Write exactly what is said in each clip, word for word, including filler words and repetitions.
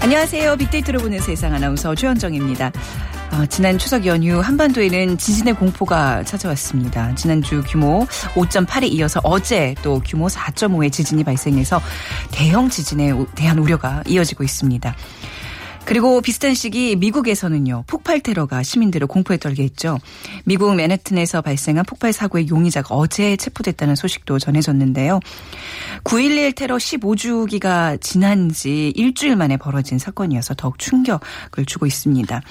안녕하세요. 빅데이터로 보는 세상 아나운서 최현정입니다. 어, 지난 추석 연휴 한반도에는 지진의 공포가 찾아왔습니다. 지난주 규모 오 점 팔에 이어서 어제 또 규모 사 점 오의 지진이 발생해서 대형 지진에 대한 우려가 이어지고 있습니다. 그리고 비슷한 시기 미국에서는요. 폭발 테러가 시민들을 공포에 떨게 했죠. 미국 맨해튼에서 발생한 폭발 사고의 용의자가 어제 체포됐다는 소식도 전해졌는데요. 구일일 테러 십오 주기가 지난 지 일주일 만에 벌어진 사건이어서 더욱 충격을 주고 있습니다.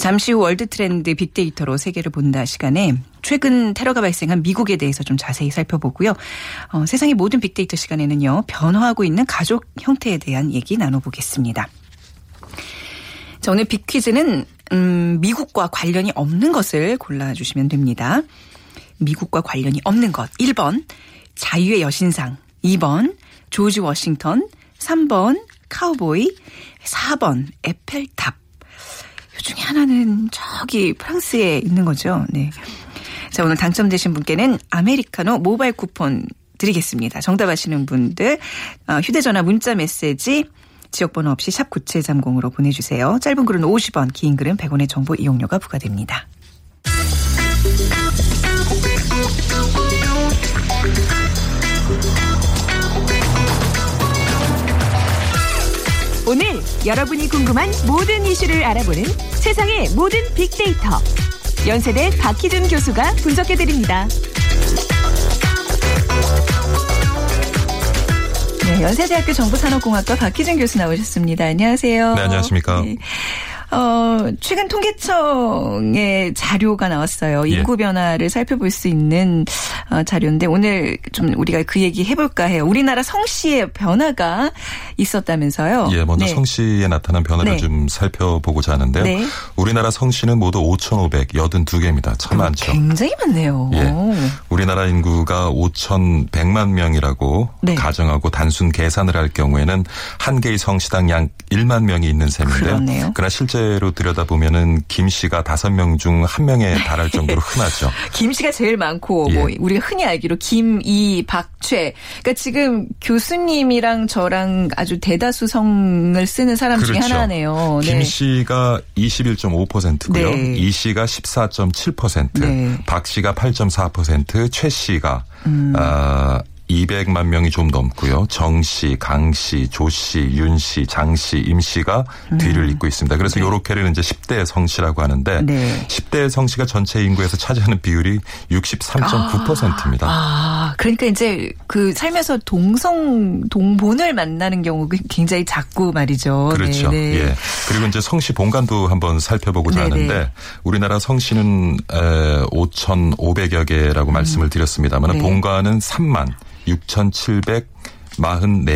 잠시 후 월드 트렌드 빅데이터로 세계를 본다 시간에 최근 테러가 발생한 미국에 대해서 좀 자세히 살펴보고요. 어, 세상의 모든 빅데이터 시간에는요. 변화하고 있는 가족 형태에 대한 얘기 나눠보겠습니다. 자, 오늘 빅퀴즈는 음, 미국과 관련이 없는 것을 골라주시면 됩니다. 미국과 관련이 없는 것. 일 번 자유의 여신상, 이 번 조지 워싱턴, 삼 번 카우보이, 사 번 에펠탑. 이 중에 하나는 저기 프랑스에 있는 거죠. 네. 자, 오늘 당첨되신 분께는 아메리카노 모바일 쿠폰 드리겠습니다. 정답 아시는 분들 어, 휴대전화 문자 메시지 지역번호 없이 샵 구칠삼공으로 보내주세요. 짧은 글은 오십 원, 긴 글은 백 원의 정보 이용료가 부과됩니다. 오늘 여러분이 궁금한 모든 이슈를 알아보는 세상의 모든 빅데이터. 연세대 박희준 교수가 분석해드립니다. 네, 연세대학교 정보산업공학과 박희진 교수 나오셨습니다. 안녕하세요. 네, 안녕하십니까. 네. 어, 최근 통계청의 자료가 나왔어요. 인구 예. 변화를 살펴볼 수 있는 어, 자료인데 오늘 좀 우리가 그 얘기 해볼까 해요. 우리나라 성씨의 변화가 있었다면서요. 예, 먼저 네. 성씨에 나타난 변화를 네. 좀 살펴보고자 하는데요. 네. 우리나라 성씨는 모두 오천오백팔십이 개입니다. 참 많죠. 굉장히 많네요. 예, 우리나라 인구가 오천백만 명이라고 네. 가정하고 단순 계산을 할 경우에는 한 개의 성씨당 약 일만 명이 있는 셈인데요. 그렇네요. 그러나 실제로 들여다보면은 김 씨가 다섯 명 중 한 명에 달할 정도로 흔하죠. 김 씨가 제일 많고 예. 뭐 우리가 흔히 알기로 김, 이, 박, 최. 그러니까 지금 교수님이랑 저랑 아주 대다수 성을 쓰는 사람 그렇죠. 중에 하나네요. 김 네. 씨가 이십일 점 오 퍼센트고요. 네. 이 씨가 십사 점 칠 퍼센트, 네. 박 씨가 팔 점 사 퍼센트, 최 씨가 음. 아, 이백만 명이 좀 넘고요. 정 씨, 강 씨, 조 씨, 윤 씨, 장 씨, 임 씨가 음. 뒤를 잇고 있습니다. 그래서 네. 요렇게를 이제 십 대 성씨라고 하는데 네. 십 대 성씨가 전체 인구에서 차지하는 비율이 육십삼 점 구 퍼센트입니다. 아, 그러니까 이제 그 살면서 동성, 동본을 만나는 경우가 굉장히 작고 말이죠. 그렇죠. 네, 네. 예. 그리고 이제 성씨 본관도 한번 살펴보고자 네, 하는데 네. 우리나라 성씨는 오천오백여 개라고 음. 말씀을 드렸습니다만 네. 본관은 삼만. 육천칠백사십사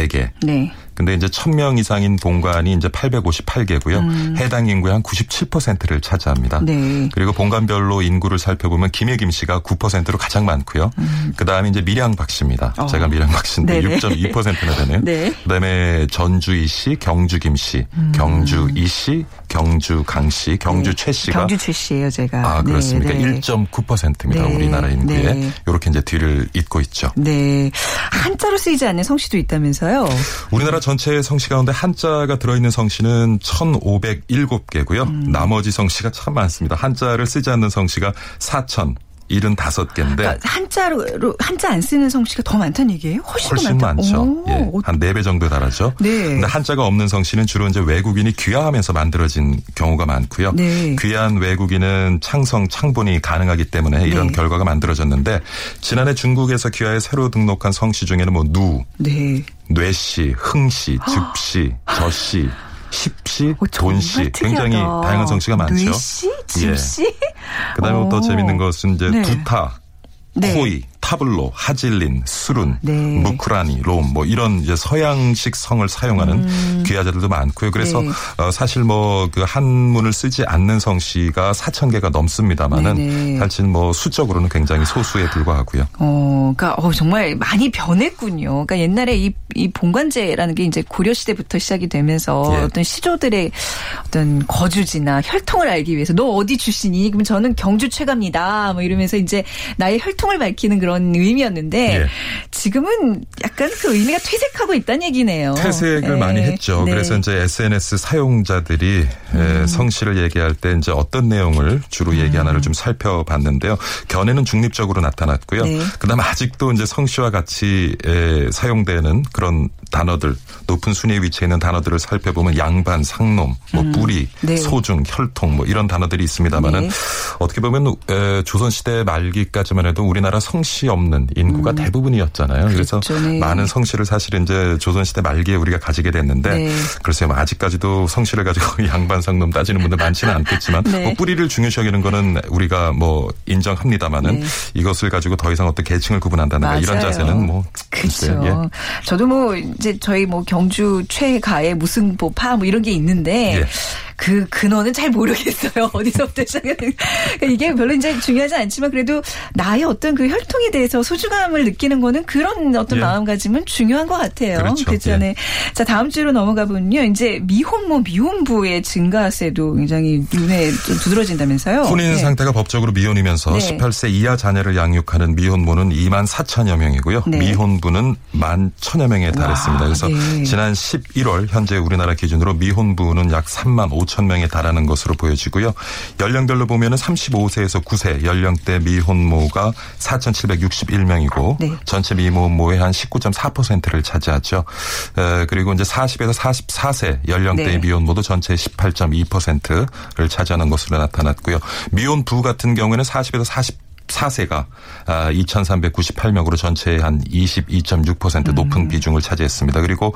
개. 네. 근데 이제 천 명 이상인 본관이 이제 팔백오십팔 개고요. 음. 해당 인구의 한 구십칠 퍼센트를 차지합니다. 네. 그리고 본관별로 인구를 살펴보면 김해 김 씨가 구 퍼센트로 가장 많고요. 음. 그다음에 이제 밀양 박 씨입니다. 어. 제가 밀양 박 씨인데 육 점 이 퍼센트나 되네요. 네. 그다음에 전주 이 씨, 경주 김 씨, 음. 경주 이 씨, 경주 강 씨, 경주 네. 최 씨가 경주 최 씨예요, 제가. 아, 그렇습니까? 네, 네. 일 점 구 퍼센트입니다. 네. 우리나라 인구에. 네. 이렇게 이제 뒤를 잇고 있죠. 네. 한자로 쓰이지 않는 성씨도 있다면서요. 우리나라 전체 성씨 가운데 한자가 들어있는 성씨는 천오백칠 개고요. 음. 나머지 성씨가 참 많습니다. 한자를 쓰지 않는 성씨가 사천칠십오 개인데. 그러니까 한자로, 한자 안 쓰는 성씨가 더 많다는 얘기예요? 훨씬, 훨씬 많죠. 예, 한 네 배 정도 달하죠. 네. 근데 한자가 없는 성씨는 주로 이제 외국인이 귀화하면서 만들어진 경우가 많고요. 네. 귀한 외국인은 창성, 창본이 가능하기 때문에 이런 네. 결과가 만들어졌는데 지난해 중국에서 귀화해 새로 등록한 성씨 중에는 뭐 누, 네. 뇌씨, 흥씨, 즉씨, 저씨. 십시, 어, 돈시 굉장히 다양한 성씨가 많죠. 뇌씨, 집씨. 예. 그다음에 오. 또 재밌는 것은 이제 네. 두타, 네. 코이, 타블로, 하질린, 수룬, 네. 무크라니, 롬 뭐 이런 이제 서양식 성을 사용하는 음. 귀화자들도 많고요. 그래서 네. 어, 사실 뭐 그 한문을 쓰지 않는 성씨가 사천 개가 넘습니다만은 네네. 사실 뭐 수적으로는 굉장히 소수에 불과하고요. 어, 그러니까 어, 정말 많이 변했군요. 그러니까 옛날에 이, 이 봉관제라는 게 이제 고려 시대부터 시작이 되면서 예. 어떤 시조들의 어떤 거주지나 혈통을 알기 위해서 너 어디 출신이니? 그럼 저는 경주 최갑니다. 뭐 이러면서 이제 나의 혈통을 밝히는 그런 의미였는데 예. 지금은 약간 그 의미가 퇴색하고 있다는 얘기네요. 퇴색을 네. 많이 했죠. 네. 그래서 이제 에스엔에스 사용자들이 음. 성씨를 얘기할 때 이제 어떤 내용을 주로 음. 얘기하나를 좀 살펴봤는데요. 견해는 중립적으로 나타났고요. 네. 그다음 아직도 이제 성씨와 같이 사용되는 그런 단어들, 높은 순위에 위치해 있는 단어들을 살펴보면 양반, 상놈, 뭐 뿌리, 음. 네. 소중, 혈통 뭐 이런 단어들이 있습니다만은 네. 어떻게 보면 조선 시대 말기까지만 해도 우리나라 성씨 없는 인구가 음. 대부분이었잖아요. 그렇죠. 그래서 네. 많은 성씨를 사실 이제 조선시대 말기에 우리가 가지게 됐는데 네. 글쎄요. 아직까지도 성씨를 가지고 양반 상놈 따지는 분들 많지는 않겠지만 네. 뭐 뿌리를 중요시 여기는 거는 우리가 뭐 인정합니다만은 네. 이것을 가지고 더 이상 어떤 계층을 구분한다든가 맞아요. 이런 자세는 뭐 그렇죠. 예. 저도 뭐 이제 저희 뭐 경주 최가의 무슨 보파 뭐 이런 게 있는데 예. 그 근원은 잘 모르겠어요. 어디서부터 시작했는지. 이게 별로 이제 중요하지 않지만 그래도 나의 어떤 그 혈통에 대해서 소중함을 느끼는 거는 그런 어떤 예. 마음가짐은 중요한 것 같아요. 그렇죠. 그전에. 예. 자, 다음 주로 넘어가 보면요. 이제 미혼모, 미혼부의 증가세도 굉장히 눈에 좀 두드러진다면서요. 혼인 네. 상태가 법적으로 미혼이면서 네. 십팔 세 이하 자녀를 양육하는 미혼모는 이만 사천여 명이고요. 네. 미혼부는 만 천여 명에 달했습니다. 와, 그래서 네. 지난 십일월 현재 우리나라 기준으로 미혼부는 약 삼만 오천 명에 달하는 것으로 보여지고요. 연령별로 보면은 삼십오 세에서 아홉 세 연령대 미혼모가 사천칠백육십일 명이고 네. 전체 미혼모의 한 십구 점 사 퍼센트를 차지하죠. 에, 그리고 이제 사십에서 사십사 세 연령대의 네. 미혼모도 전체의 십팔 점 이 퍼센트를 차지하는 것으로 나타났고요. 미혼부 같은 경우에는 사십에서 사십사 세가 이천삼백구십팔 명으로 전체의 한 이십이 점 육 퍼센트 높은 음. 비중을 차지했습니다. 그리고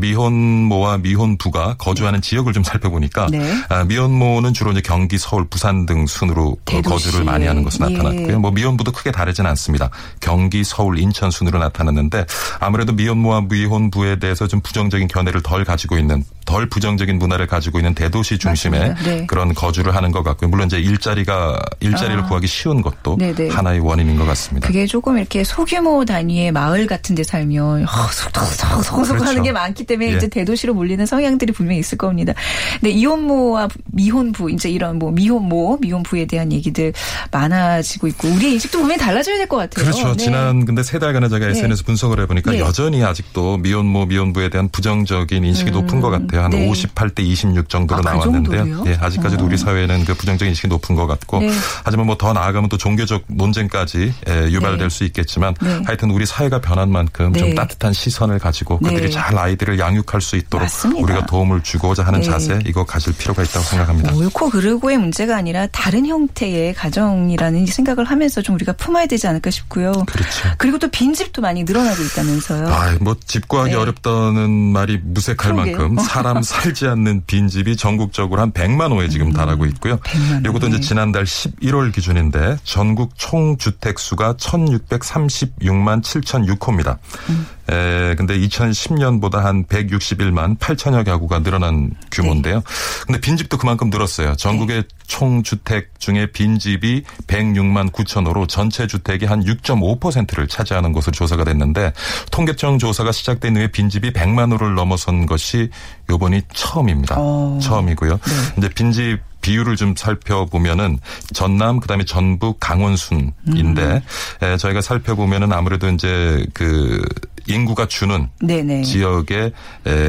미혼모와 미혼부가 거주하는 네. 지역을 좀 살펴보니까 네. 미혼모는 주로 이제 경기, 서울, 부산 등 순으로 대도시. 거주를 많이 하는 것으로 나타났고요. 예. 뭐 미혼부도 크게 다르진 않습니다. 경기, 서울, 인천 순으로 나타났는데 아무래도 미혼모와 미혼부에 대해서 좀 부정적인 견해를 덜 가지고 있는 덜 부정적인 문화를 가지고 있는 대도시 중심의 네. 그런 거주를 하는 것 같고요. 물론 이제 일자리가 일자리를 아. 구하기 쉬운 것도 네네. 하나의 원인인 것 같습니다. 그게 조금 이렇게 소규모 단위의 마을 같은 데 살면 어, 속속속 속속하는 그렇죠. 게 많기 때문에 예. 이제 대도시로 몰리는 성향들이 분명히 있을 겁니다. 근데 이혼모와 미혼부 이제 이런 뭐 미혼모, 미혼부에 대한 얘기들 많아지고 있고 우리의 인식도 분명히 달라져야 될 것 같아요. 그렇죠. 네. 지난 근데 세 달간의 제가 에스엔에스 네. 분석을 해보니까 네. 여전히 아직도 미혼모, 미혼부에 대한 부정적인 인식이 음, 높은 것 같아요. 한 네. 오십팔 대 이십육 정도로 아, 나왔는데요. 그 예, 아직까지도 어. 우리 사회에는 그 부정적인 인식이 높은 것 같고 네. 하지만 뭐 더 나아가면 또 종교 적 논쟁까지 유발될 네. 수 있겠지만 네. 하여튼 우리 사회가 변한 만큼 네. 좀 따뜻한 시선을 가지고 네. 그들이 잘 아이들을 양육할 수 있도록 맞습니다. 우리가 도움을 주고자 하는 네. 자세 이거 가질 필요가 있다고 생각합니다. 옳고 그르고의 문제가 아니라 다른 형태의 가정이라는 생각을 하면서 좀 우리가 품어야 되지 않을까 싶고요. 그렇죠. 그리고 또 빈집도 많이 늘어나고 있다면서요. 아, 뭐 집 구하기 네. 어렵다는 말이 무색할 그러게요. 만큼 사람 살지 않는 빈집이 전국적으로 한 백만 호에 지금 음, 달하고 있고요. 이것도 이제 지난달 십일월 기준인데 전 전국 총 주택 수가 천육백삼십육만 칠천육 호입니다. 음. 에, 근데 이천십 년보다 한 백육십일만 팔천여 가구가 늘어난 규모인데요. 네. 근데 빈집도 그만큼 늘었어요. 전국의 네. 총 주택 중에 빈집이 백육만 구천 호로 전체 주택이 한 육 점 오 퍼센트를 차지하는 것으로 조사가 됐는데 통계청 조사가 시작된 후에 빈집이 백만 호를 넘어선 것이 요번이 처음입니다. 어. 처음이고요. 네. 이제 빈집 비율을 좀 살펴보면은 전남 그다음에 전북 강원 순인데 음. 저희가 살펴보면은 아무래도 이제 그 인구가 주는 네네. 지역의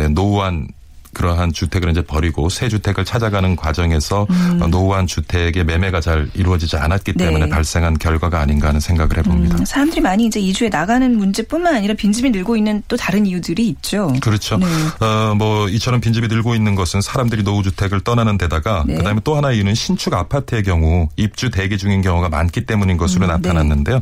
노후한 그러한 주택을 이제 버리고 새 주택을 찾아가는 과정에서 음. 노후한 주택의 매매가 잘 이루어지지 않았기 네. 때문에 발생한 결과가 아닌가 하는 생각을 해봅니다. 음, 사람들이 많이 이제 이주해 나가는 문제뿐만 아니라 빈집이 늘고 있는 또 다른 이유들이 있죠. 그렇죠. 네. 어, 뭐 이처럼 빈집이 늘고 있는 것은 사람들이 노후 주택을 떠나는 데다가 네. 그다음에 또 하나 이유는 신축 아파트의 경우 입주 대기 중인 경우가 많기 때문인 것으로 음, 나타났는데요. 네.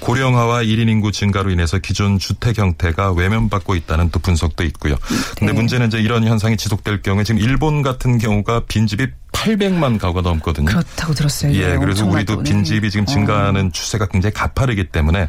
고령화와 일 인 인구 증가로 인해서 기존 주택 형태가 외면받고 있다는 또 분석도 있고요. 그런데 네. 문제는 이제 이런 현상 현상이 지속될 경우에 지금 일본 같은 경우가 빈집이 팔백만 가구가 넘거든요. 그렇다고 들었어요. 예, 그래서 우리도 빈집이 지금 증가하는 어. 추세가 굉장히 가파르기 때문에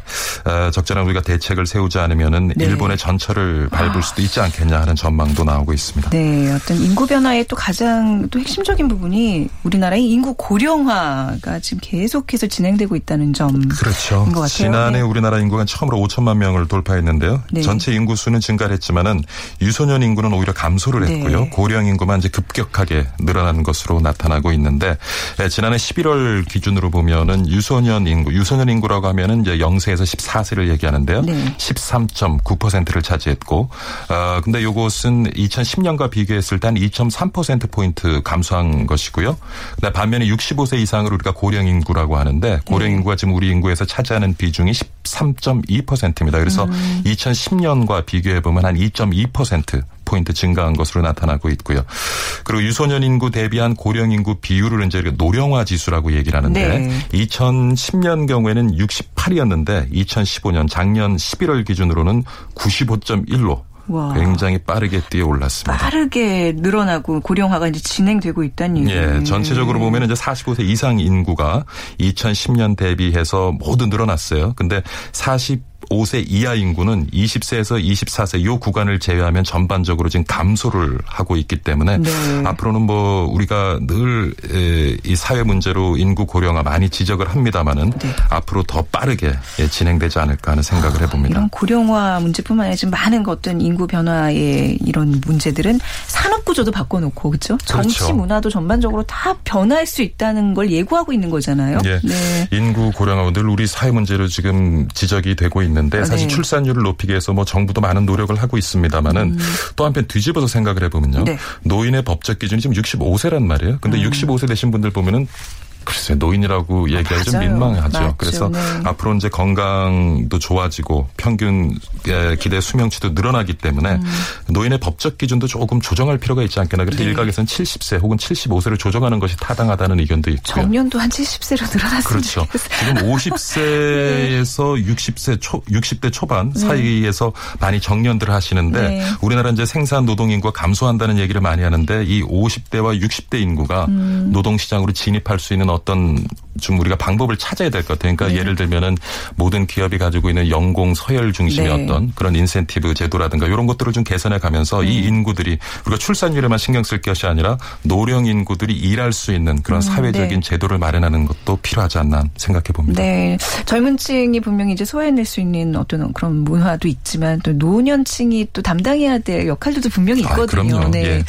적절한 우리가 대책을 세우지 않으면은 네. 일본의 전철을 밟을 아. 수도 있지 않겠냐 하는 전망도 나오고 있습니다. 네, 어떤 인구 변화의 또 가장 또 핵심적인 부분이 우리나라의 인구 고령화가 지금 계속해서 진행되고 있다는 점인 그렇죠. 것 같아요. 지난해 네. 우리나라 인구가 처음으로 오천만 명을 돌파했는데요. 네. 전체 인구 수는 증가했지만은 유소년 인구는 오히려 감소를 했고요. 네. 고령 인구만 이제 급격하게 늘어난 것으로 나타나고 있는데 지난해 십일월 기준으로 보면은 유소년 인구, 유소년 인구라고 하면은 이제 영 세에서 십사 세를 얘기하는데요. 네. 십삼 점 구 퍼센트를 차지했고, 어, 근데 요것은 이천십 년과 비교했을 때 한 이 점 삼 퍼센트 포인트 감소한 것이고요. 그다음 반면에 육십오 세 이상으로 우리가 고령 인구라고 하는데 고령 인구가 지금 우리 인구에서 차지하는 비중이 십삼 점 이 퍼센트입니다. 그래서 음. 이천십 년과 비교해 보면 한 이 점 이 퍼센트. 포인트 증가한 것으로 나타나고 있고요. 그리고 유소년 인구 대비한 고령 인구 비율을 이제 노령화 지수라고 얘기를 하는데 네. 이천십 년 경우에는 육십팔이었는데 이천십오 년 작년 십일월 기준으로는 구십오 점 일로 와. 굉장히 빠르게 뛰어 올랐습니다. 빠르게 늘어나고 고령화가 이제 진행되고 있다는 얘기예요. 예, 전체적으로 보면 이제 사십오 세 이상 인구가 이천십 년 대비해서 모두 늘어났어요. 근데 사십오 세 이하 인구는 이십 세에서 이십사 세 요 구간을 제외하면 전반적으로 지금 감소를 하고 있기 때문에 네. 앞으로는 뭐 우리가 늘 이 사회 문제로 인구 고령화 많이 지적을 합니다마는 네. 앞으로 더 빠르게 진행되지 않을까 하는 생각을 해봅니다. 이런 고령화 문제뿐만 아니라 지금 많은 어떤 인구 변화의 이런 문제들은 산업 구조도 바꿔놓고 그렇죠? 정치 그렇죠. 문화도 전반적으로 다 변화할 수 있다는 걸 예고하고 있는 거잖아요. 예. 네. 인구 고령화 늘 우리 사회 문제로 지금 지적이 되고 있는. 근데 사실 네. 출산율을 높이기 위해서 뭐 정부도 많은 노력을 하고 있습니다만은 음. 또 한편 뒤집어서 생각을 해보면요. 네. 노인의 법적 기준이 지금 육십오 세란 말이에요. 근데 음. 육십오 세 되신 분들 보면은 글쎄 노인이라고 아, 얘기하기 맞아요. 좀 민망하죠. 맞죠. 그래서 네. 앞으로 이제 건강도 좋아지고 평균 기대 수명치도 늘어나기 때문에 음. 노인의 법적 기준도 조금 조정할 필요가 있지 않겠나. 그래서 네. 일각에서는 칠십 세 혹은 칠십오 세를 조정하는 것이 타당하다는 의견도 있고요. 정년도 한 칠십 세로 늘어났습니다. 그렇죠. 지금 오십 세에서 네. 육십 세 초, 육십 대 초반 네. 사이에서 많이 정년들을 하시는데 네. 우리나라 이제 생산 노동 인구가 감소한다는 얘기를 많이 하는데 이 오십 대와 육십 대 인구가 음. 노동 시장으로 진입할 수 있는 어떤 좀 우리가 방법을 찾아야 될 것 같아요. 그러니까 네. 예를 들면은 모든 기업이 가지고 있는 연공 서열 중심의 네. 어떤 그런 인센티브 제도라든가 이런 것들을 좀 개선해 가면서 음. 이 인구들이 우리가 출산율에만 신경 쓸 것이 아니라 노령 인구들이 일할 수 있는 그런 사회적인 음. 네. 제도를 마련하는 것도 필요하지 않나 생각해 봅니다. 네, 젊은층이 분명히 이제 소화해낼 수 있는 어떤 그런 문화도 있지만 또 노년층이 또 담당해야 될 역할들도 분명히 있거든요. 아, 네. 예.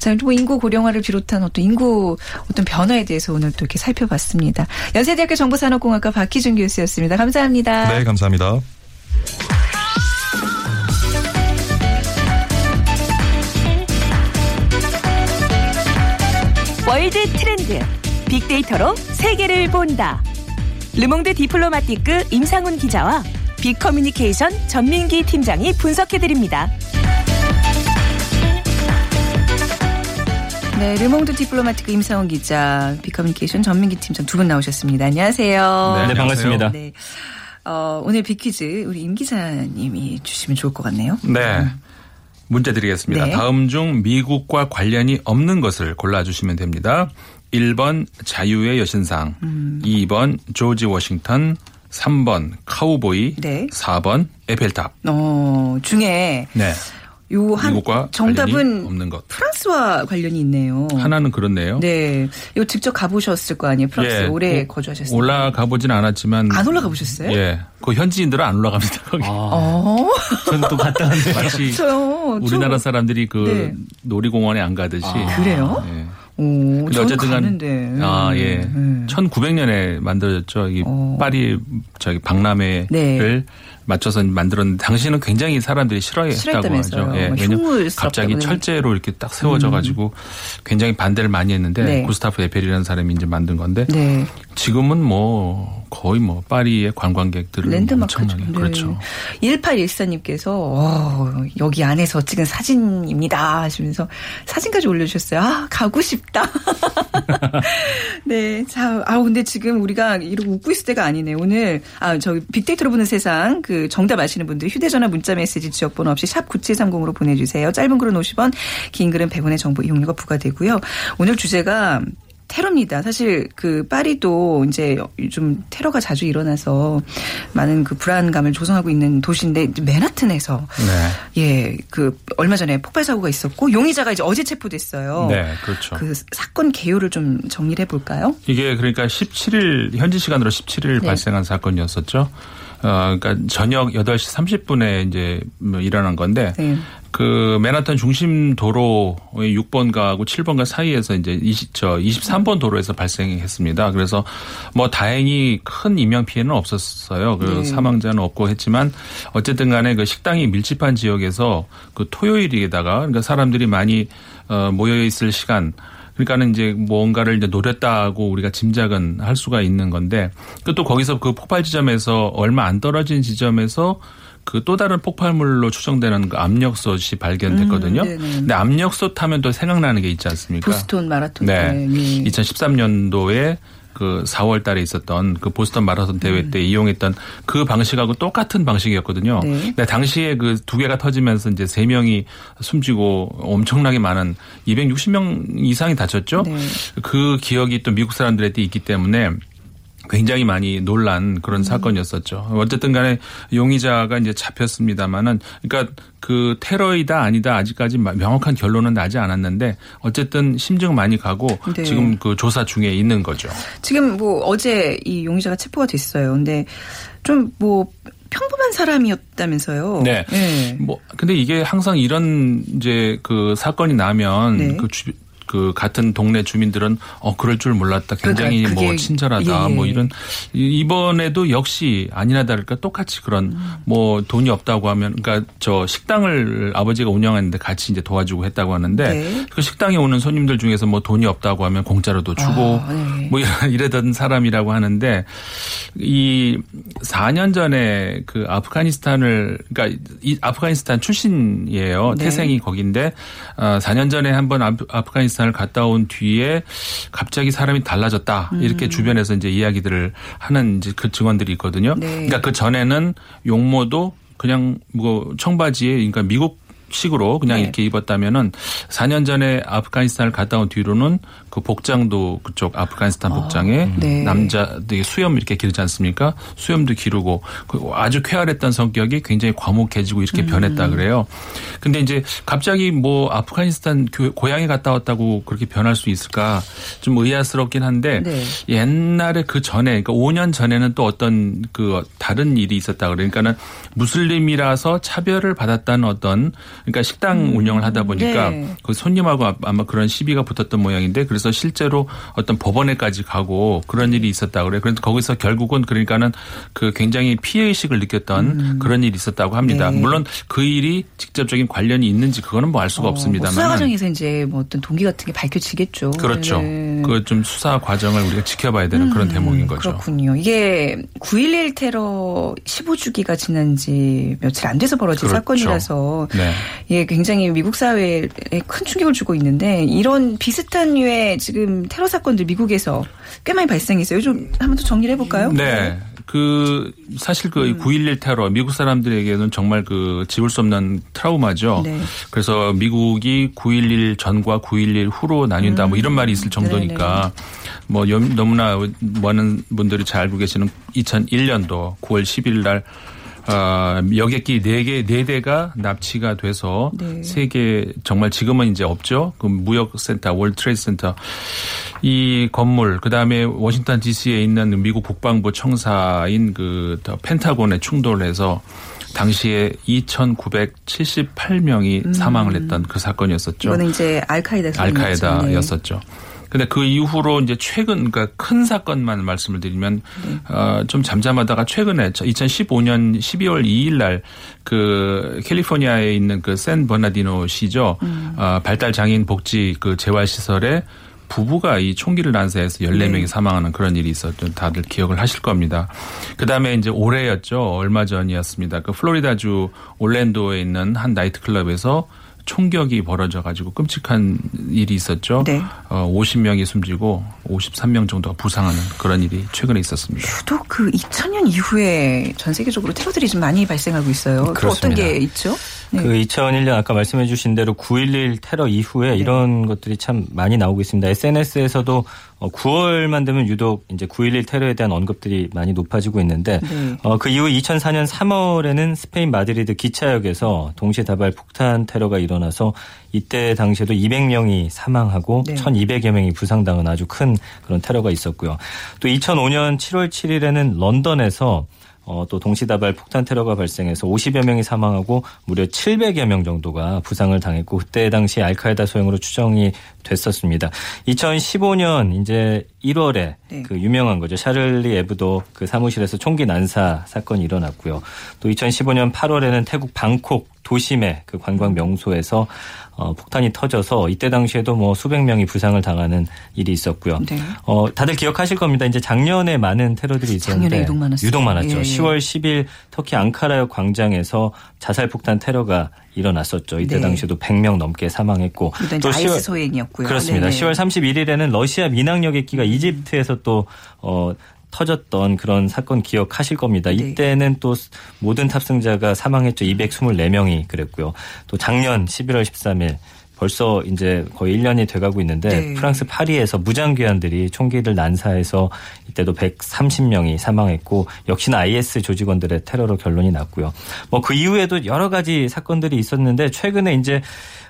자, 뭐 인구 고령화를 비롯한 어떤 인구 어떤 변화에 대해서 오늘 또 이렇게 살펴봤습니다. 연세대학교 정보산업공학과 박희준 교수였습니다. 감사합니다. 네, 감사합니다. 월드 트렌드 빅데이터로 세계를 본다. 르몽드 디플로마티크 임상훈 기자와 빅커뮤니케이션 전민기 팀장이 분석해드립니다. 네, 르몽드 디플로마티크 임상훈 기자, 빅커뮤니케이션 전민기 팀장 두 분 나오셨습니다. 안녕하세요. 네, 네 반갑습니다. 네, 어, 오늘 빅퀴즈 우리 임 기자님이 주시면 좋을 것 같네요. 네, 문제 드리겠습니다. 네. 다음 중 미국과 관련이 없는 것을 골라주시면 됩니다. 일 번 자유의 여신상, 음. 이 번 조지 워싱턴, 삼 번 카우보이, 네. 사 번 에펠탑. 어, 중에. 네. 요 한 정답은 없는 것. 프랑스와 관련이 있네요. 하나는 그렇네요. 네, 요 직접 가보셨을 거 아니에요. 프랑스 예, 오래 거주하셨어요. 올라가 보진 않았지만 안 올라가 보셨어요? 예, 그 현지인들은 안 올라갑니다. 거기. 아, 저는 또 갔다 왔는데 마치 저요, 우리나라 저... 사람들이 그 네. 놀이공원에 안 가듯이. 아, 그래요? 예. 오, 어쨌든 갔는데. 아, 예. 네. 천구백 년에 만들어졌죠. 이 어. 파리 저기 박람회를 네. 맞춰서 만들었는데 당시에는 굉장히 사람들이 싫어했다고 하죠. 예. 왜냐면 갑자기 철제로 이렇게 딱 세워져 가지고 음. 굉장히 반대를 많이 했는데 네. 구스타프 에펠이라는 사람이 이제 만든 건데 네. 지금은 뭐 거의 뭐 파리의 관광객들을 랜드마크죠. 네. 그렇죠. 일팔일사님께서 어, 여기 안에서 찍은 사진입니다 하시면서 사진까지 올려주셨어요. 아 가고 싶다. 네, 자, 아 근데 지금 우리가 이러고 웃고 있을 때가 아니네. 오늘 아 저기 빅데이터로 보는 세상 그 정답 아시는 분들 휴대전화 문자메시지 지역번호 없이 샵 구칠삼공으로 보내주세요. 짧은 글은 오십 원, 긴 글은 백 원의 정보 이용료가 부과되고요. 오늘 주제가 테러입니다. 사실 그 파리도 이제 좀 테러가 자주 일어나서 많은 그 불안감을 조성하고 있는 도시인데 맨하튼에서 네. 예, 그 얼마 전에 폭발 사고가 있었고 용의자가 이제 어제 체포됐어요. 네, 그렇죠. 그 사건 개요를 좀 정리를 해볼까요? 이게 그러니까 십칠일 현지 시간으로 십칠일 네. 발생한 사건이었었죠. 어, 그러니까 저녁 여덟 시 삼십 분에 이제 일어난 건데. 네. 그 맨하탄 중심 도로의 육 번가하고 칠 번가 사이에서 이제 이십, 저 이십삼 번 도로에서 발생했습니다. 그래서 뭐 다행히 큰 인명 피해는 없었어요. 그 네. 사망자는 없고 했지만 어쨌든 간에 그 식당이 밀집한 지역에서 그 토요일에다가 그러니까 사람들이 많이 어 모여 있을 시간 그러니까는 이제 뭔가를 이제 노렸다고 우리가 짐작은 할 수가 있는 건데 또 거기서 그 폭발 지점에서 얼마 안 떨어진 지점에서 그 또 다른 폭발물로 추정되는 그 압력솥이 발견됐거든요. 음, 근데 압력솥 하면 또 생각나는 게 있지 않습니까? 보스턴 마라톤 네. 때. 예. 이천십삼 년도에 그 사월 달에 있었던 그 보스턴 마라톤 대회 음. 때 이용했던 그 방식하고 똑같은 방식이었거든요. 네. 근데 당시에 그 두 개가 터지면서 이제 세 명이 숨지고 엄청나게 많은 이백육십 명 이상이 다쳤죠. 네. 그 기억이 또 미국 사람들한테 있기 때문에 굉장히 많이 놀란 그런 음. 사건이었었죠. 어쨌든 간에 용의자가 이제 잡혔습니다만은 그러니까 그 테러이다 아니다 아직까지 명확한 결론은 나지 않았는데 어쨌든 심증 많이 가고 네. 지금 그 조사 중에 있는 거죠. 지금 뭐 어제 이 용의자가 체포가 됐어요. 근데 좀 뭐 평범한 사람이었다면서요. 네. 네. 뭐 근데 이게 항상 이런 이제 그 사건이 나면 네. 그 주 그 같은 동네 주민들은 어 그럴 줄 몰랐다. 굉장히 그러니까 뭐 친절하다. 예. 뭐 이런 이번에도 역시 아니나 다를까 똑같이 그런 음. 뭐 돈이 없다고 하면 그러니까 저 식당을 아버지가 운영하는데 같이 이제 도와주고 했다고 하는데 네. 그 식당에 오는 손님들 중에서 뭐 돈이 없다고 하면 공짜로도 주고 아, 네. 뭐 이러던 사람이라고 하는데 이 사 년 전에 그 아프가니스탄을 그러니까 이 아프가니스탄 출신이에요. 네. 태생이 거긴데 사 년 전에 한번 아프가니스탄 을 갔다 온 뒤에 갑자기 사람이 달라졌다 이렇게 음. 주변에서 이제 이야기들을 하는 이제 그 증언들이 있거든요. 네. 그러니까 그 전에는 용모도 그냥 뭐 청바지에 그러니까 미국식으로 그냥 네. 이렇게 입었다면은 사 년 전에 아프가니스탄을 갔다 온 뒤로는 그 복장도 그쪽 아프가니스탄 복장에 아, 네. 남자 되게 수염 이렇게 기르지 않습니까? 수염도 기르고 아주 쾌활했던 성격이 굉장히 과묵해지고 이렇게 음. 변했다 그래요. 근데 이제 갑자기 뭐 아프가니스탄 고향에 갔다 왔다고 그렇게 변할 수 있을까 좀 의아스럽긴 한데 네. 옛날에 그 전에 그러니까 오 년 전에는 또 어떤 그 다른 일이 있었다 그러니까는 무슬림이라서 차별을 받았다는 어떤 그러니까 식당 음. 운영을 하다 보니까 네. 그 손님하고 아마 그런 시비가 붙었던 모양인데 그래서 실제로 어떤 법원에까지 가고 그런 일이 있었다 그래요. 그래서 거기서 결국은 그러니까는 그 굉장히 피해 의식을 느꼈던 음. 그런 일이 있었다고 합니다. 네. 물론 그 일이 직접적인 관련이 있는지 그거는 뭐 알 수가 어, 없습니다만 수사 과정에서 이제 뭐 어떤 동기 같은 게 밝혀지겠죠. 그렇죠. 네. 그 좀 수사 과정을 우리가 지켜봐야 되는 음, 그런 대목인 거죠. 그렇군요. 이게 구일일 테러 십오 주기가 지난 지 며칠 안 돼서 벌어진 그렇죠. 사건이라서 네. 예, 굉장히 미국 사회에 큰 충격을 주고 있는데 이런 비슷한 류의 지금 테러 사건들 미국에서 꽤 많이 발생했어요. 좀 한번 더 정리를 해볼까요? 네. 그 사실 그 음. 구일일 테러 미국 사람들에게는 정말 그 지울 수 없는 트라우마죠. 네. 그래서 미국이 구일일 전과 구일일 후로 나뉜다 음. 뭐 이런 말이 있을 정도니까 네네. 뭐 너무나 많은 분들이 잘 알고 계시는 이천일 년도 구월 십일 날 아, 여객기 네 개, 네 대가 납치가 돼서 네. 세계 정말 지금은 이제 없죠. 그 무역센터, 월트레이드센터 이 건물 그다음에 워싱턴 디씨에 있는 미국 국방부 청사인 그 펜타곤에 충돌해서 당시에 이천구백칠십팔 명이 음. 사망을 했던 그 사건이었었죠. 이거는 이제 알카에다 알카에다였었죠. 근데 그 이후로 이제 최근, 그러니까 큰 사건만 말씀을 드리면, 네. 어, 좀 잠잠하다가 최근에 이천십오 년 십이월 이일 날 그 캘리포니아에 있는 그 샌버나디노 시죠. 음. 어, 발달장애인 복지 그 재활시설에 부부가 이 총기를 난사해서 열네 명이 네. 사망하는 그런 일이 있었던 다들 기억을 하실 겁니다. 그다음에 이제 올해였죠. 얼마 전이었습니다. 그 플로리다주 올랜도에 있는 한 나이트클럽에서 총격이 벌어져가지고 끔찍한 일이 있었죠. 네. 어, 오십 명이 숨지고 오십삼 명 정도가 부상하는 그런 일이 최근에 있었습니다. 유독 그 이천 년 이후에 전 세계적으로 테러들이 좀 많이 발생하고 있어요. 그렇습니다. 어떤 게 있죠? 네. 그 이천일 년 아까 말씀해 주신 대로 구일일 테러 이후에 네. 이런 것들이 참 많이 나오고 있습니다. 에스엔에스에서도 구월만 되면 유독 이제 구일일 테러에 대한 언급들이 많이 높아지고 있는데 네. 어, 그 이후 이천사 년 삼월에는 스페인 마드리드 기차역에서 동시다발 폭탄 테러가 일어나서 이때 당시에도 이백 명이 사망하고 네. 천이백여 명이 부상당한 아주 큰 그런 테러가 있었고요. 또 이천오 년 칠월 칠일에는 런던에서 어, 또 동시다발 폭탄 테러가 발생해서 오십여 명이 사망하고 무려 칠백여 명 정도가 부상을 당했고 그때 당시 알카에다 소행으로 추정이 됐었습니다. 이천십오 년 이제 일월에 네. 그 유명한 거죠. 샤를리 에브도 그 사무실에서 총기 난사 사건이 일어났고요. 또 이천십오 년 팔월에는 태국 방콕 도심의 그 관광 명소에서 어, 폭탄이 터져서 이때 당시에도 뭐 수백 명이 부상을 당하는 일이 있었고요. 네. 어, 다들 기억하실 겁니다. 이제 작년에 많은 테러들이 있었는데 작년에 유독 많았어요. 유독 많았죠. 예. 시월 십일 터키 앙카라역 광장에서 자살 폭탄 테러가 일어났었죠. 이때 네. 당시에도 백 명 넘게 사망했고 또 아이에스 소행이었고요. 그렇습니다. 네네. 시월 삼십일일에는 러시아 민항력객기가 이집트에서 또 어, 터졌던 그런 사건 기억하실 겁니다. 이때는 네. 또 모든 탑승자가 사망했죠. 이백이십사 명이 그랬고요. 또 작년 십일월 십삼일 벌써 이제 거의 일 년이 돼가고 있는데 네. 프랑스 파리에서 무장괴한들이 총기를 난사해서 이때도 백삼십 명이 사망했고 역시나 아이에스 조직원들의 테러로 결론이 났고요. 뭐 그 이후에도 여러 가지 사건들이 있었는데 최근에 이제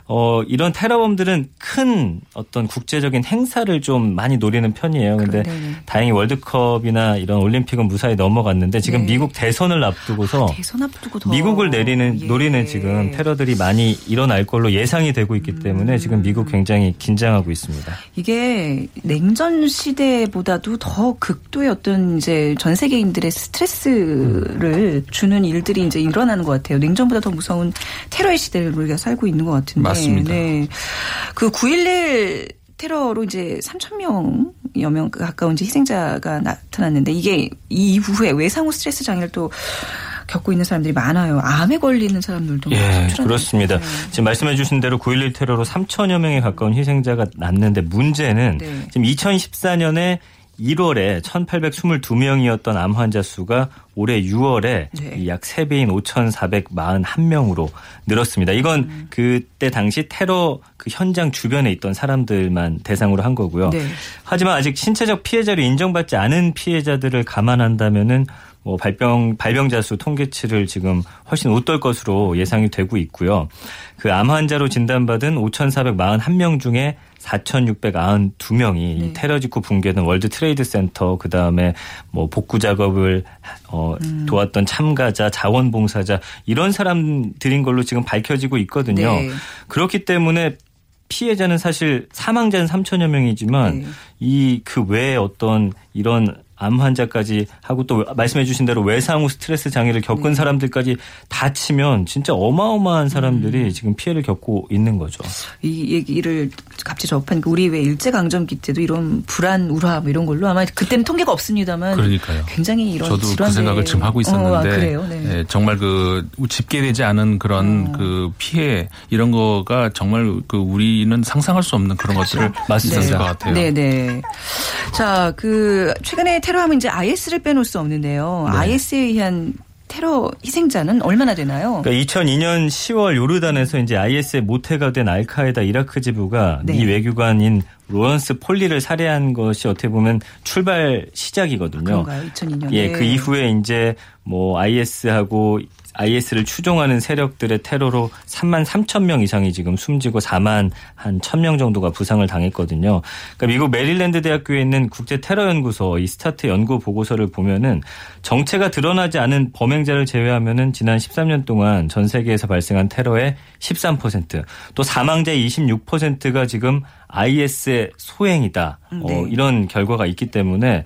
어, 이런 테러범들은 큰 어떤 국제적인 행사를 좀 많이 노리는 편이에요. 그런데 네. 다행히 월드컵이나 이런 올림픽은 무사히 넘어갔는데 지금 네. 미국 대선을 앞두고서 아, 대선 앞두고 더. 미국을 내리는 예. 노리는 지금 테러들이 많이 일어날 걸로 예상이 되고 있기 때문에 음. 지금 미국 굉장히 긴장하고 있습니다. 이게 냉전 시대보다도 더 극도의 어떤 이제 전 세계인들의 스트레스를 음. 주는 일들이 이제 일어나는 것 같아요. 냉전보다 더 무서운 테러의 시대를 우리가 살고 있는 것 같은데. 맞습니다. 네. 그 구일일 테러로 이제 삼천 명여 명 가까운 이제 희생자가 나타났는데 이게 이 이후에 외상후 스트레스 장애를 또 겪고 있는 사람들이 많아요. 암에 걸리는 사람들도. 예, 그렇습니다. 네. 지금 말씀해 주신 대로 구일일 테러로 삼천여 명에 가까운 희생자가 났는데 문제는 네. 지금 이천십사 년에 일월에 천팔백이십이 명이었던 암 환자 수가 올해 유월에 네. 약 세 배인 오천사백사십일 명으로 늘었습니다. 이건 음. 그때 당시 테러 그 현장 주변에 있던 사람들만 대상으로 한 거고요. 네. 하지만 아직 신체적 피해자로 인정받지 않은 피해자들을 감안한다면은 뭐 발병 발병자 수 통계치를 지금 훨씬 웃돌 것으로 예상이 되고 있고요. 그 암 환자로 진단받은 오천사백사십일 명 중에 사천육백구십이 명이 네. 테러 직후 붕괴된 월드 트레이드 센터 그다음에 뭐 복구 작업을 어, 음. 도왔던 참가자, 자원봉사자 이런 사람들인 걸로 지금 밝혀지고 있거든요. 네. 그렇기 때문에 피해자는 사실 사망자는 삼천여 명이지만 네. 이 그 외에 어떤 이런 암 환자까지 하고 또 말씀해 주신 대로 외상후 스트레스 장애를 겪은 네. 사람들까지 다치면 진짜 어마어마한 사람들이 음. 지금 피해를 겪고 있는 거죠. 이 얘기를 갑자기 접하니까 우리 왜 일제강점기 때도 이런 불안, 우람 이런 걸로 아마 그때는 통계가 없습니다만 그러니까요. 굉장히 이런 저도 질환에. 그 생각을 지금 하고 있었는데 어, 아, 네. 네, 정말 그 집계되지 않은 그런 어. 그 피해 이런 거가 정말 그 우리는 상상할 수 없는 그런 것들을 맞이했을 네. 것 같아요. 네네. 네. 자, 그 최근에 테러하면 이제 아이에스를 빼놓을 수 없는데요. 네. 아이에스에 의한 테러 희생자는 얼마나 되나요? 그러니까 이천이 년 시월 요르단에서 이제 아이에스의 모태가 된 알카에다 이라크 지부가 네. 미 외교관인 로런스 폴리를 살해한 것이 어떻게 보면 출발 시작이거든요. 그런가요? 이천이 년에. 예, 그 이후에 이제 뭐 아이에스하고 아이에스를 추종하는 세력들의 테러로 삼만 삼천 명 이상이 지금 숨지고 사만 한 천 명 정도가 부상을 당했거든요. 그러니까 미국 메릴랜드 대학교에 있는 국제 테러 연구소 이 스타트 연구 보고서를 보면은 정체가 드러나지 않은 범행자를 제외하면은 지난 십삼 년 동안 전 세계에서 발생한 테러의 십삼 퍼센트, 또 사망자의 이십육 퍼센트가 지금 아이에스의 소행이다. 네. 어, 이런 결과가 있기 때문에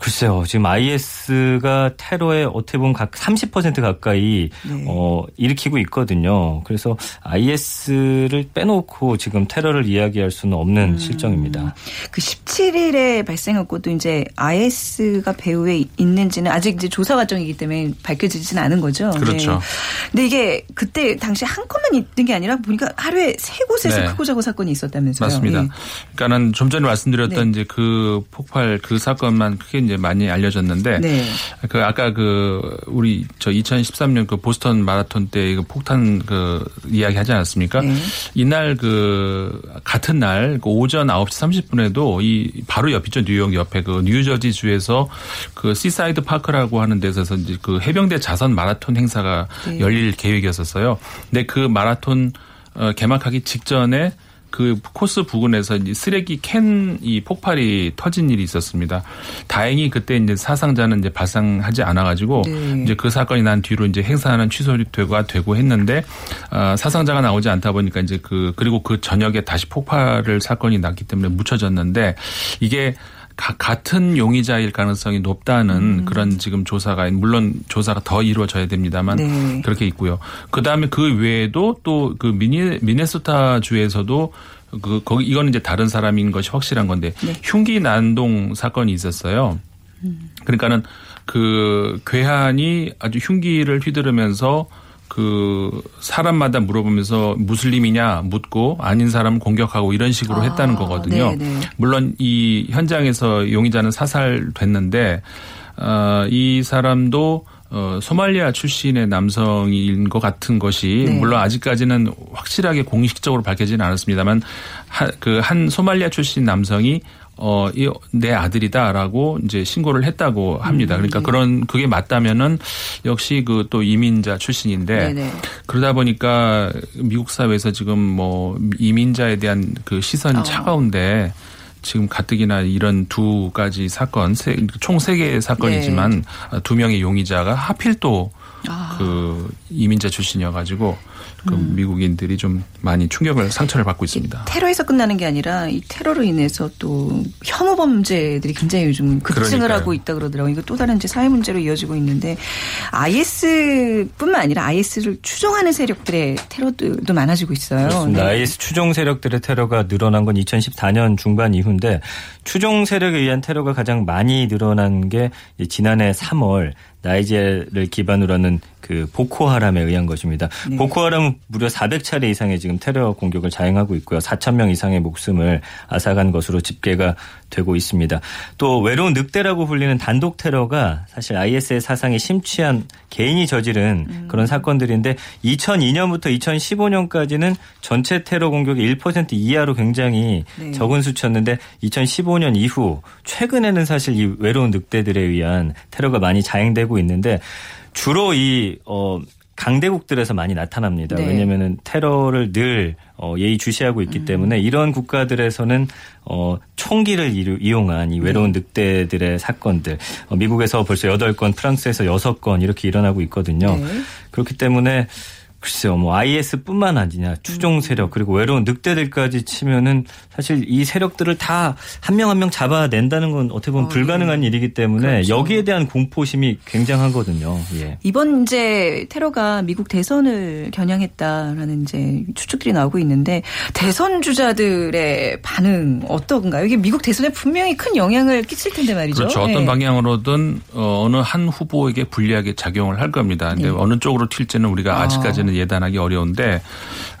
글쎄요. 지금 아이에스가 테러에 어떻게 보면 각 삼십 퍼센트 가까이 네. 어, 일으키고 있거든요. 그래서 아이에스를 빼놓고 지금 테러를 이야기할 수는 없는 음. 실정입니다. 그 십칠 일에 발생했고도 이제 아이에스가 배후에 있는지는 아직 이제 조사 과정이기 때문에 밝혀지지는 않은 거죠. 그렇죠. 네. 근데 이게 그때 당시 한 건만 있는 게 아니라 보니까 하루에 세 곳에서 네. 크고 작고 사건이 있었다면서요. 맞습니다. 네. 그러니까는 좀 전에 말씀드렸던 네. 이제 그 폭발 그 사건만 크게 이제 많이 알려졌는데 네. 그 아까 그 우리 저 이천십삼 년 그 보스턴 마라톤 때 그 폭탄 그 이야기 하지 않았습니까? 네. 이날 그 같은 날 그 오전 아홉 시 삼십 분에도 이 바로 옆이죠. 뉴욕 옆에 그 뉴저지 주에서 그 시사이드 파크라고 하는 데서 이제 그 해병대 자선 마라톤 행사가 네. 열릴 계획이었었어요. 근데 그 마라톤 개막하기 직전에 그 코스 부근에서 이제 쓰레기 캔 이 폭발이 터진 일이 있었습니다. 다행히 그때 이제 사상자는 이제 발생하지 않아가지고 네. 이제 그 사건이 난 뒤로 이제 행사는 취소되고 되고 했는데 아, 사상자가 나오지 않다 보니까 이제 그 그리고 그 저녁에 다시 폭발을 사건이 났기 때문에 묻혀졌는데 이게. 같은 용의자일 가능성이 높다는 음. 그런 지금 조사가 물론 조사가 더 이루어져야 됩니다만 네. 그렇게 있고요. 그다음에 그 외에도 또 그 미니 미네소타 주에서도 그 거기 이거는 이제 다른 사람인 것이 확실한 건데 네. 흉기 난동 사건이 있었어요. 음. 그러니까는 그 괴한이 아주 흉기를 휘두르면서 그 사람마다 물어보면서 무슬림이냐 묻고 아닌 사람을 공격하고 이런 식으로 아, 했다는 거거든요. 네네. 물론 이 현장에서 용의자는 사살됐는데 어, 이 사람도 어, 소말리아 출신의 남성인 것 같은 것이 네. 물론 아직까지는 확실하게 공식적으로 밝혀지는 않았습니다만 한, 그 한 소말리아 출신 남성이 어, 이, 내 아들이다라고 이제 신고를 했다고 합니다. 그러니까 음, 네. 그런, 그게 맞다면은 역시 그 또 이민자 출신인데 네네. 그러다 보니까 미국 사회에서 지금 뭐 이민자에 대한 그 시선이 어. 차가운데 지금 가뜩이나 이런 두 가지 사건, 총 세 개의 사건이지만 네. 두 명의 용의자가 하필 또 아. 그 이민자 출신이어가지고 그 음. 미국인들이 좀 많이 충격을 상처를 받고 있습니다. 테러에서 끝나는 게 아니라 이 테러로 인해서 또 혐오 범죄들이 굉장히 요즘 급증을 그러니까요. 하고 있다 그러더라고요. 이거 또 다른 이제 사회 문제로 이어지고 있는데 아이에스뿐만 아니라 아이에스를 추종하는 세력들의 테러도 많아지고 있어요. 그렇습니다. 네. 아이에스 추종 세력들의 테러가 늘어난 건 이천십사 년 중반 이후인데 추종 세력에 의한 테러가 가장 많이 늘어난 게 지난해 삼월 나이지를 기반으로 하는 그 보코하람에 의한 것입니다. 네. 보코하람은 무려 사백 차례 이상의 지금 테러 공격을 자행하고 있고요. 사천 명 이상의 목숨을 앗아간 것으로 집계가 되고 있습니다. 또 외로운 늑대라고 불리는 단독 테러가 사실 아이에스의 사상에 심취한 개인이 저지른 음. 그런 사건들인데 이천이 년부터 이천십오 년까지는 전체 테러 공격의 일 퍼센트 이하로 굉장히 네. 적은 수치였는데 이천십오 년 이후 최근에는 사실 이 외로운 늑대들에 의한 테러가 많이 자행되고 있는데 주로 이 어, 강대국들에서 많이 나타납니다. 네. 왜냐하면 테러를 늘 어, 예의주시하고 있기 음. 때문에 이런 국가들에서는 어, 총기를 이루, 이용한 이 외로운 네. 늑대들의 사건들. 어, 미국에서 벌써 여덟 건, 프랑스에서 여섯 건 이렇게 일어나고 있거든요. 네. 그렇기 때문에 글쎄요. 뭐 아이에스뿐만 아니냐 추종 세력 그리고 외로운 늑대들까지 치면은 사실 이 세력들을 다 한 명 한 명 잡아낸다는 건 어떻게 보면 아, 불가능한 네. 일이기 때문에 그렇죠. 여기에 대한 공포심이 굉장하거든요. 예. 이번 이제 테러가 미국 대선을 겨냥했다라는 이제 추측들이 나오고 있는데 대선 주자들의 반응 어떤가요? 이게 미국 대선에 분명히 큰 영향을 끼칠 텐데 말이죠. 그렇죠. 어떤 네. 방향으로든 어느 한 후보에게 불리하게 작용을 할 겁니다. 근데 네. 어느 쪽으로 튈지는 우리가 아. 아직까지는 예단하기 어려운데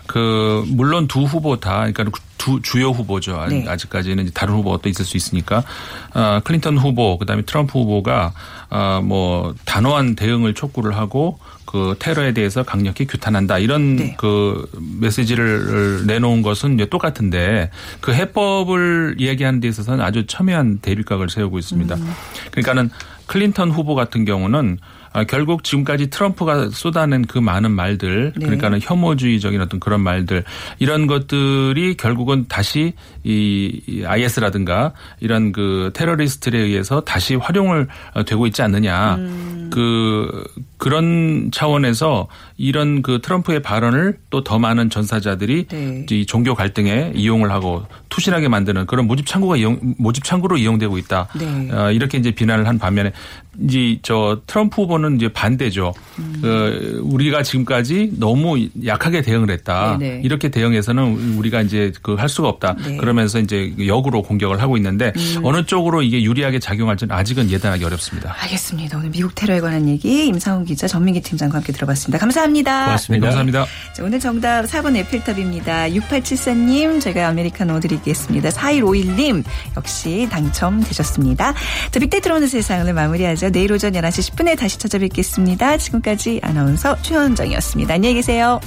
그 물론 두 후보 다 그러니까 두 주요 후보죠. 네. 아직까지는 다른 후보가 또 있을 수 있으니까 아, 클린턴 후보 그다음에 트럼프 후보가 아, 뭐 단호한 대응을 촉구를 하고 그 테러에 대해서 강력히 규탄한다 이런 네. 그 메시지를 내놓은 것은 이제 똑같은데 그 해법을 이야기하는 데 있어서는 아주 첨예한 대립각을 세우고 있습니다. 음. 그러니까는 클린턴 후보 같은 경우는 아, 결국 지금까지 트럼프가 쏟아낸 그 많은 말들 네. 그러니까는 혐오주의적인 어떤 그런 말들 이런 것들이 결국은 다시 이 아이에스라든가 이런 그 테러리스트들에 의해서 다시 활용을 되고 있지 않느냐. 음. 그 그런 차원에서 이런 그 트럼프의 발언을 또 더 많은 전사자들이 네. 이 종교 갈등에 이용을 하고 투신하게 만드는 그런 모집 창구가 이용, 모집 창구로 이용되고 있다. 네. 어, 이렇게 이제 비난을 한 반면에 이제 저 트럼프 후보는 이제 반대죠. 음. 어, 우리가 지금까지 너무 약하게 대응을 했다. 네네. 이렇게 대응해서는 우리가 이제 그 할 수가 없다. 네. 그러면서 이제 역으로 공격을 하고 있는데 음. 어느 쪽으로 이게 유리하게 작용할지는 아직은 예단하기 어렵습니다. 알겠습니다. 오늘 미국 테러에 관한 얘기 임상훈 기자, 전민기 팀장과 함께 들어봤습니다. 감사합니다. 고맙습니다. 네, 감사합니다. 자, 오늘 정답 사 번 에펠탑입니다. 육팔칠사 님 제가 아메리카노 드리겠습니다. 사일오일 님 역시 당첨되셨습니다. 자, 빅데이터로는 세상 오늘 마무리하죠. 내일 오전 열한 시 십 분에 다시 찾아뵙겠습니다. 지금까지 아나운서 최현정이었습니다. 안녕히 계세요.